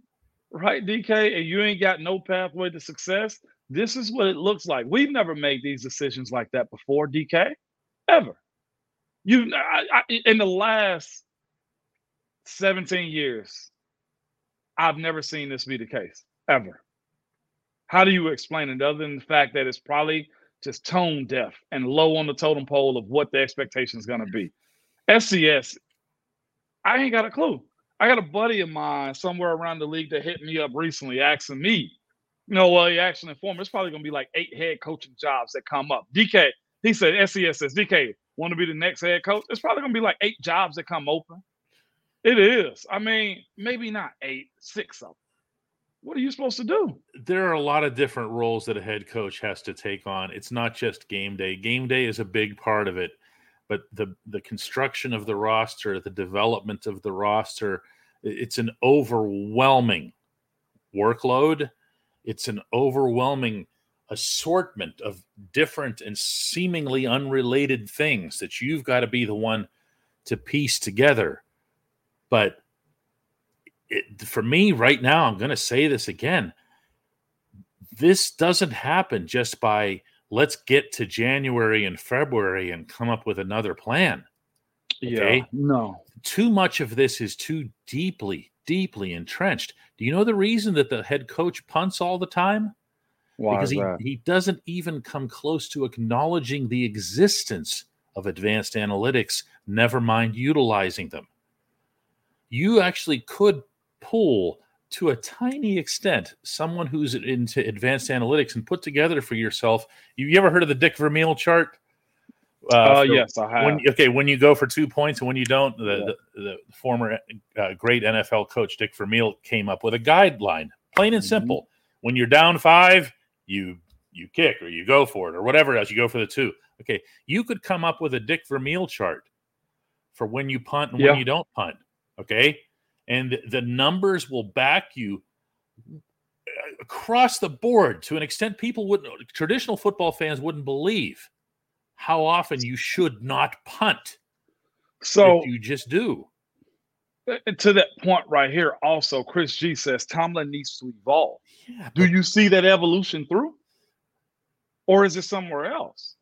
right, D K, and you ain't got no pathway to success, this is what it looks like. We've never made these decisions like that before, D K, ever. You I, I, in the last seventeen years, I've never seen this be the case, ever. How do you explain it other than the fact that it's probably just tone deaf and low on the totem pole of what the expectation is going to be? S C S, I ain't got a clue. I got a buddy of mine somewhere around the league that hit me up recently asking me, No, well, he actually informed me. It's probably going to be like eight head coaching jobs that come up. D K, he said, S C S says, D K, want to be the next head coach? It's probably going to be like eight jobs that come open. It is. I mean, maybe not eight, six of them. What are you supposed to do? There are a lot of different roles that a head coach has to take on. It's not just game day. Game day is a big part of it. But the, the construction of the roster, the development of the roster, it's an overwhelming workload, it's an overwhelming assortment of different and seemingly unrelated things that you've got to be the one to piece together. But it, for me right now, I'm going to say this again. This doesn't happen just by let's get to January and February and come up with another plan. Okay? Yeah, no. Too much of this is too deeply, deeply entrenched. Do you know the reason that the head coach punts all the time? Why because he, he doesn't even come close to acknowledging the existence of advanced analytics, never mind utilizing them. You actually could pull, to a tiny extent, someone who's into advanced analytics and put together for yourself. You ever heard of the Dick Vermeil chart? Oh, uh, uh, yes, I have. When, okay, when you go for two points and when you don't, the, yeah. the, the former uh, great N F L coach Dick Vermeil came up with a guideline, plain and mm-hmm. simple. When you're down five, you you kick or you go for it or whatever else, you go for the two. Okay, you could come up with a Dick Vermeil chart for when you punt and yeah. when you don't punt. Okay, and the numbers will back you across the board to an extent people wouldn't, traditional football fans wouldn't believe how often you should not punt. So you just do. And to that point right here, also Chris G says Tomlin needs to evolve. Yeah, do you see that evolution through, or is it somewhere else?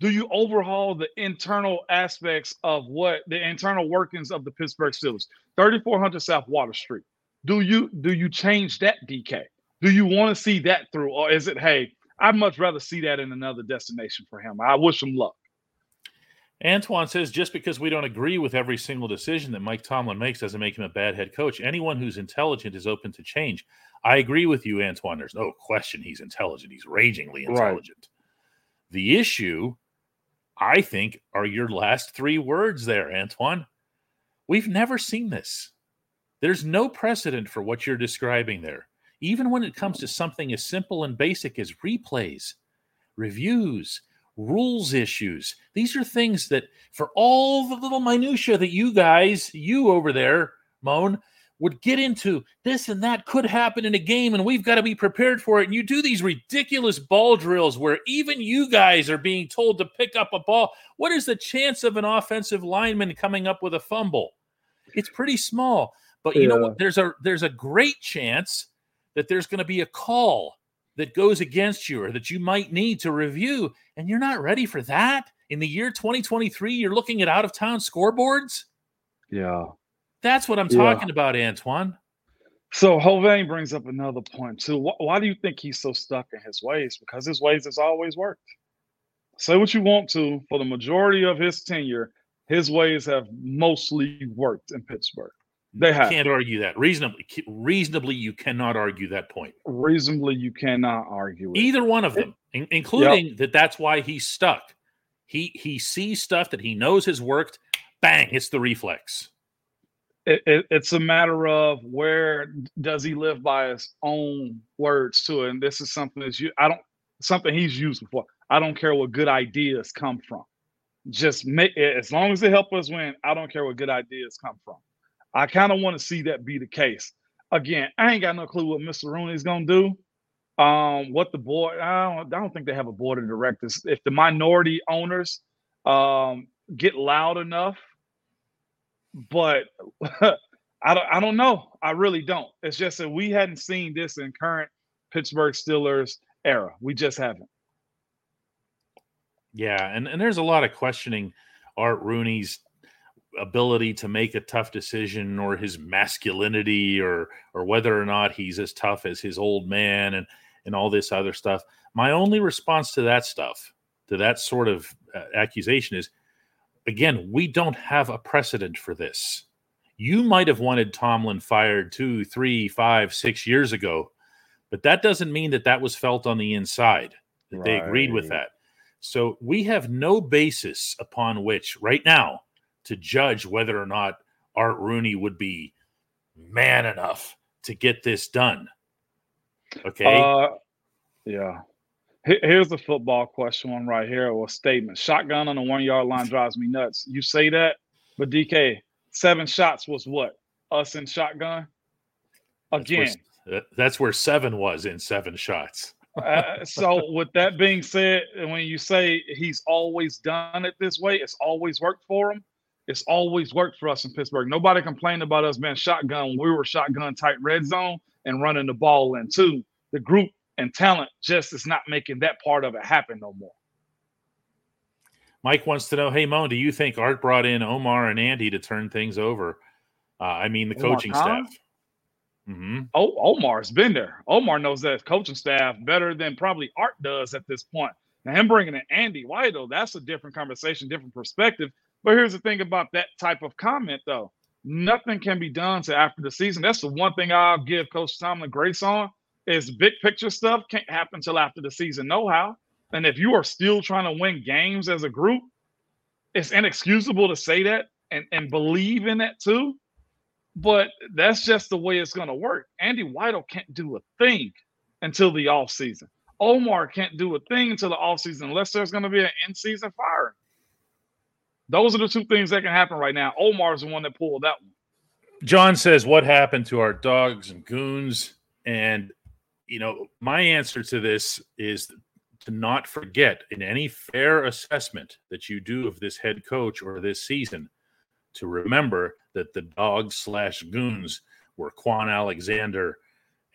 Do you overhaul the internal aspects of what the internal workings of the Pittsburgh Steelers? thirty-four hundred South Water Street. Do you do you change that, D K? Do you want to see that through? Or is it, hey, I'd much rather see that in another destination for him. I wish him luck. Antoine says, just because we don't agree with every single decision that Mike Tomlin makes doesn't make him a bad head coach. Anyone who's intelligent is open to change. I agree with you, Antoine. There's no question he's intelligent. He's ragingly intelligent. Right. The issue, I think, are your last three words there, Antoine. We've never seen this. There's no precedent for what you're describing there. Even when it comes to something as simple and basic as replays, reviews, rules issues, these are things that for all the little minutia that you guys, you over there, Moan, would get into, this and that could happen in a game and we've got to be prepared for it. And you do these ridiculous ball drills where even you guys are being told to pick up a ball. What is the chance of an offensive lineman coming up with a fumble? It's pretty small, but you yeah. know what? There's a, there's a great chance that there's going to be a call that goes against you or that you might need to review. And you're not ready for that. In the year twenty twenty-three, you're looking at out of town scoreboards. Yeah. That's what I'm talking yeah. about, Antoine. So Hovain brings up another point, too. Why, why do you think he's so stuck in his ways? Because his ways has always worked. Say what you want to. For the majority of his tenure, his ways have mostly worked in Pittsburgh. They have. You can't argue that. Reasonably, reasonably, you cannot argue that point. Reasonably, you cannot argue it. Either one of them, it, in, including yep. that that's why he's stuck. He, he sees stuff that he knows has worked. Bang, it's the reflex. It, it, it's a matter of where does he live by his own words too, and this is something that's you I don't something he's used before. I don't care where good ideas come from. Just make it, as long as they help us win. I don't care where good ideas come from. I kind of want to see that be the case again. I ain't got no clue what Mister Rooney's gonna do. Um, what the board? I don't, I don't think they have a board of directors. If the minority owners um, get loud enough. But I don't I don't know. I really don't. It's just that we hadn't seen this in current Pittsburgh Steelers era. We just haven't. Yeah, and, and there's a lot of questioning Art Rooney's ability to make a tough decision or his masculinity or or whether or not he's as tough as his old man and, and all this other stuff. My only response to that stuff, to that sort of uh, accusation is, again, we don't have a precedent for this. You might have wanted Tomlin fired two, three, five, six years ago, but that doesn't mean that that was felt on the inside, that right. they agreed with that. So we have no basis upon which right now to judge whether or not Art Rooney would be man enough to get this done. Okay? Uh, yeah. Here's the football question one right here, or statement. Shotgun on the one-yard line drives me nuts. You say that, but D K, seven shots was what? Us in shotgun? Again, That's where seven was in seven shots. uh, so with that being said, when you say he's always done it this way, it's always worked for him. It's always worked for us in Pittsburgh. Nobody complained about us being shotgun. We were shotgun tight red zone and running the ball in too. The group and talent just is not making that part of it happen no more. Mike wants to know, hey, Moan, do you think Art brought in Omar and Andy to turn things over? Uh, I mean, the Omar coaching Khan? Staff. Mm-hmm. Oh, Omar's been there. Omar knows that coaching staff better than probably Art does at this point. Now, him bringing in Andy White, though, that's a different conversation, different perspective. But here's the thing about that type of comment, though. Nothing can be done to after the season. That's the one thing I'll give Coach Tomlin grace on is big picture stuff can't happen until after the season, no how. And if you are still trying to win games as a group, it's inexcusable to say that and, and believe in that too. But that's just the way it's going to work. Andy Whitehall can't do a thing until the offseason. Omar can't do a thing until the offseason unless there's going to be an in-season firing. Those are the two things that can happen right now. Omar's the one that pulled that one. John says, what happened to our dogs and goons? And, you know, my answer to this is to not forget in any fair assessment that you do of this head coach or this season to remember that the dogs slash goons were Quan Alexander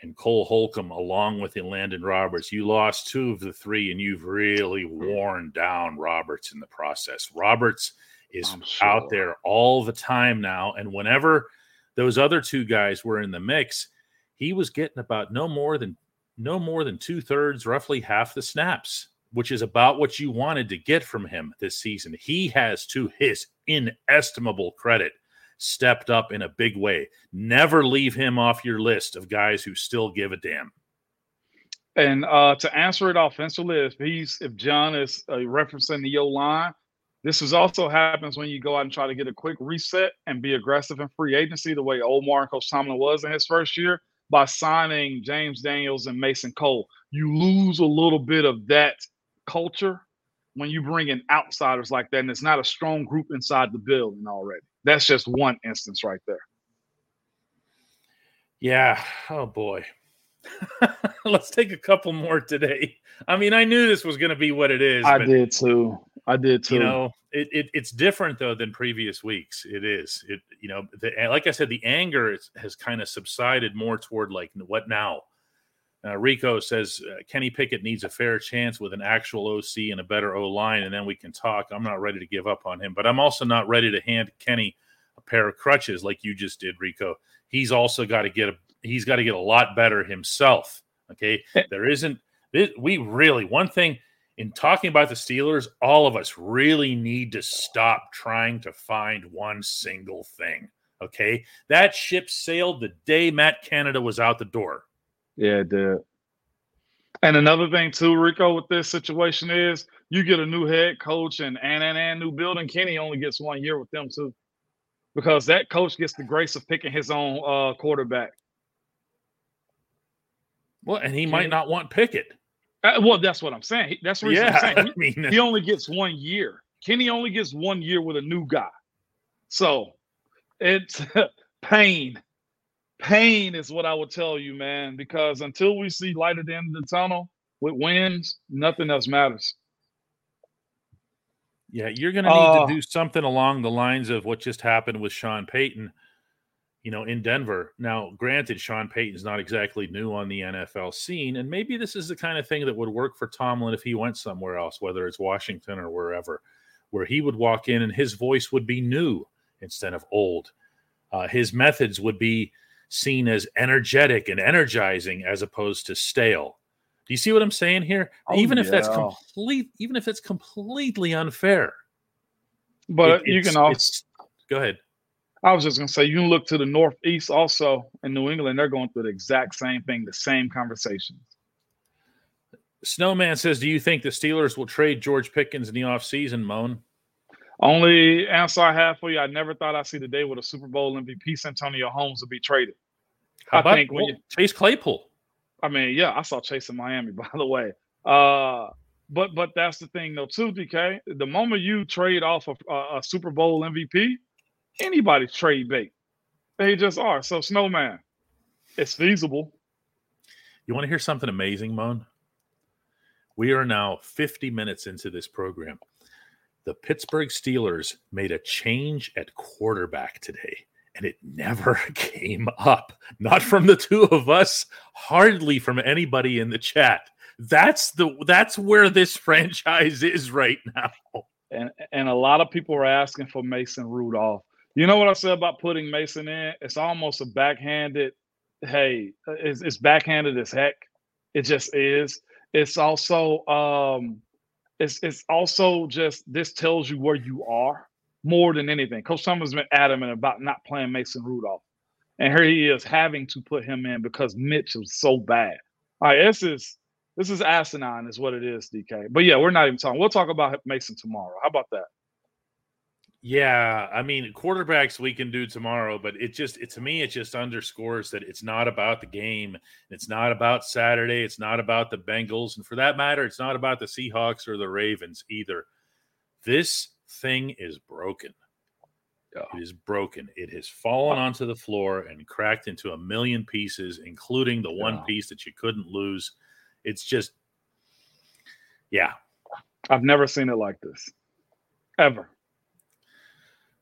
and Cole Holcomb along with Elandon Roberts. You lost two of the three, and you've really worn down Roberts in the process. Roberts is sure. out there all the time now, and whenever those other two guys were in the mix, he was getting about no more than no more than two-thirds, roughly half the snaps, which is about what you wanted to get from him this season. He has, to his inestimable credit, stepped up in a big way. Never leave him off your list of guys who still give a damn. And uh, to answer it offensively, if he's if John is uh, referencing the O line, this is also happens when you go out and try to get a quick reset and be aggressive in free agency the way Omar and Coach Tomlin was in his first year by signing James Daniels and Mason Cole. You lose a little bit of that culture when you bring in outsiders like that, and it's not a strong group inside the building already. That's just one instance right there. Yeah. Oh, boy. Let's take a couple more today. I mean, I knew this was going to be what it is. I but, did, too. I did, too. You know, it, it, it's different, though, than previous weeks. It is. It, you know, the, like I said, the anger is, has kind of subsided more toward, like, what now? Uh, Rico says, uh, Kenny Pickett needs a fair chance with an actual O C and a better O-line, and then we can talk. I'm not ready to give up on him, but I'm also not ready to hand Kenny a pair of crutches like you just did, Rico. He's also got to get a, he's got to get a lot better himself, okay? There isn't – we really – one thing in talking about the Steelers, all of us really need to stop trying to find one single thing, okay? That ship sailed the day Matt Canada was out the door. Yeah, it did. And another thing, too, Rico, with this situation is you get a new head coach and and, and, and new building. Kenny only gets one year with them, too, because that coach gets the grace of picking his own uh, quarterback. Well, and he Kenny. might not want Pickett. Uh, well, that's what I'm saying. He, that's the reason yeah, I'm saying. He, I mean, he only gets one year. Kenny only gets one year with a new guy. So it's pain. Pain is what I would tell you, man, because until we see light at the end of the tunnel with wins, nothing else matters. Yeah, you're going to need uh, to do something along the lines of what just happened with Sean Payton, you know, in Denver. Now, granted, Sean Payton's not exactly new on the N F L scene, and maybe this is the kind of thing that would work for Tomlin if he went somewhere else, whether it's Washington or wherever, where he would walk in and his voice would be new instead of old. Uh, his methods would be seen as energetic and energizing as opposed to stale. Do you see what I'm saying here? Oh, even if yeah. that's complete, even if it's completely unfair. But it, you can also go ahead. I was just going to say, you can look to the Northeast also in New England. They're going through the exact same thing, the same conversations. Snowman says, do you think the Steelers will trade George Pickens in the offseason, Moan? Only answer I have for you, I never thought I'd see the day with a Super Bowl M V P Santonio Holmes would be traded. How I about think when you, Chase Claypool? I mean, yeah, I saw Chase in Miami, by the way. Uh, but but that's the thing, though, too, D K. The moment you trade off a, a, a Super Bowl M V P, anybody's trade bait. They just are. So, Snowman, it's feasible. You want to hear something amazing, Moan? We are now fifty minutes into this program. The Pittsburgh Steelers made a change at quarterback today, and it never came up. Not from the two of us, hardly from anybody in the chat. That's the that's where this franchise is right now. And and a lot of people were asking for Mason Rudolph. You know what I said about putting Mason in? It's almost a backhanded, hey, it's, it's backhanded as heck. It just is. It's also um, it's it's also just this tells you where you are more than anything. Coach Tomlin's been adamant about not playing Mason Rudolph. And here he is having to put him in because Mitch was so bad. All right, this is this is asinine is what it is, D K. But, yeah, we're not even talking. We'll talk about Mason tomorrow. How about that? Yeah, I mean, quarterbacks we can do tomorrow, but it just, it, to me, it just underscores that it's not about the game. It's not about Saturday. It's not about the Bengals. And for that matter, it's not about the Seahawks or the Ravens either. This thing is broken. It is broken. It has fallen onto the floor and cracked into a million pieces, including the one piece that you couldn't lose. It's just, yeah. I've never seen it like this, ever.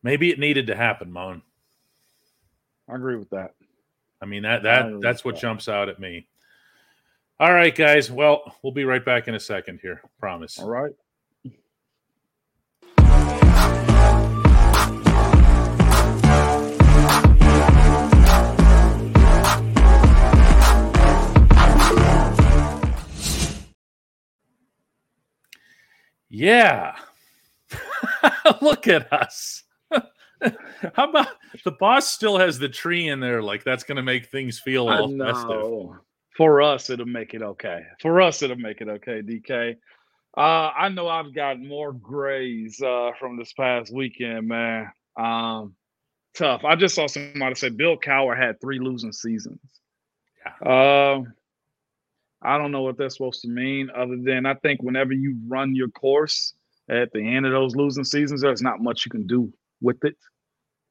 Maybe it needed to happen, Moan. I agree with that. I mean, that that that's what that. jumps out at me. All right, guys. Well, we'll be right back in a second here. Promise. All right. Yeah. Look at us. How about the boss still has the tree in there? Like, that's going to make things feel all festive. For us, it'll make it okay. For us, it'll make it okay, D K. Uh, I know I've got more grays uh, from this past weekend, man. Um, tough. I just saw somebody say Bill Cowher had three losing seasons. Yeah. Uh, I don't know what that's supposed to mean other than I think whenever you run your course at the end of those losing seasons, there's not much you can do with it.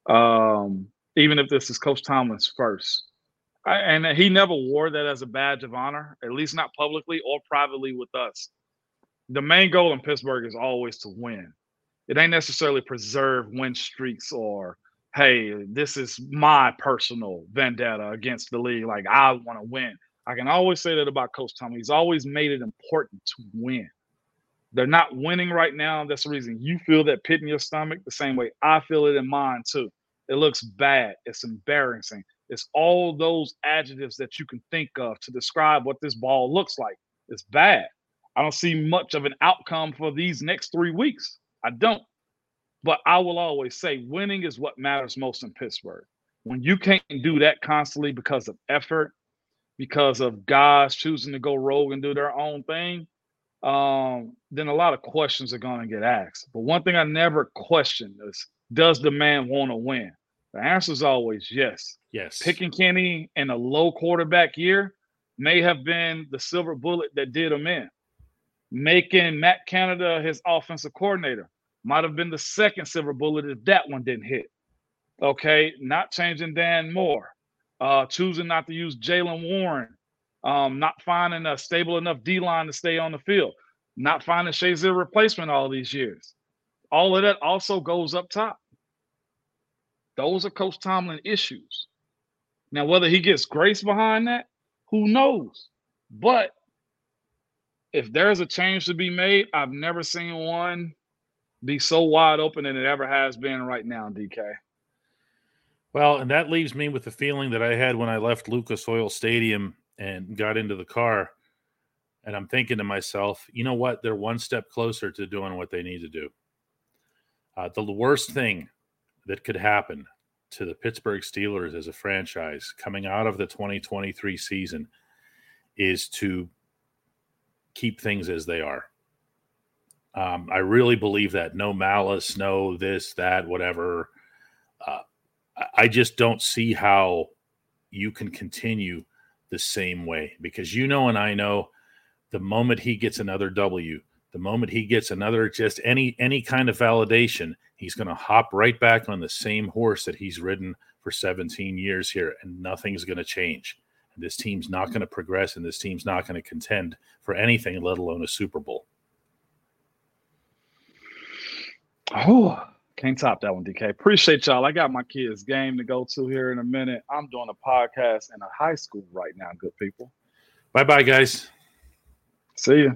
Um, even if this is Coach Tomlin's first. I, and he never wore that as a badge of honor, at least not publicly or privately with us. The main goal in Pittsburgh is always to win. It ain't necessarily preserve win streaks or, hey, this is my personal vendetta against the league. Like, I want to win. I can always say that about Coach Tomlin. He's always made it important to win. They're not winning right now. That's the reason you feel that pit in your stomach the same way I feel it in mine, too. It looks bad. It's embarrassing. It's all those adjectives that you can think of to describe what this ball looks like. It's bad. I don't see much of an outcome for these next three weeks. I don't. But I will always say winning is what matters most in Pittsburgh. When you can't do that constantly because of effort, because of guys choosing to go rogue and do their own thing, Um, then a lot of questions are going to get asked. But one thing I never question is, does the man want to win? The answer is always yes. Yes. Picking Kenny in a low quarterback year may have been the silver bullet that did him in. Making Matt Canada his offensive coordinator might have been the second silver bullet if that one didn't hit. Okay, not changing Dan Moore, uh, choosing not to use Jalen Warren, Um, not finding a stable enough D-line to stay on the field, not finding Shazier replacement all these years. All of that also goes up top. Those are Coach Tomlin issues. Now, whether he gets grace behind that, who knows? But if there's a change to be made, I've never seen one be so wide open than it ever has been right now, D K. Well, and that leaves me with the feeling that I had when I left Lucas Oil Stadium and got into the car, and I'm thinking to myself, you know what? They're one step closer to doing what they need to do. Uh, the worst thing that could happen to the Pittsburgh Steelers as a franchise coming out of the twenty twenty-three season is to keep things as they are. Um, I really believe that. No malice, no this, that, whatever. Uh, I just don't see how you can continue the same way, because you know and I know the moment he gets another W, the moment he gets another just any any kind of validation, he's going to hop right back on the same horse that he's ridden for seventeen years here, and nothing's going to change. This team's not going to progress, and this team's not going to contend for anything, let alone a Super Bowl. Oh, can't top that one, D K. Appreciate y'all. I got my kids' game to go to here in a minute. I'm doing a podcast in a high school right now, good people. Bye-bye, guys. See ya.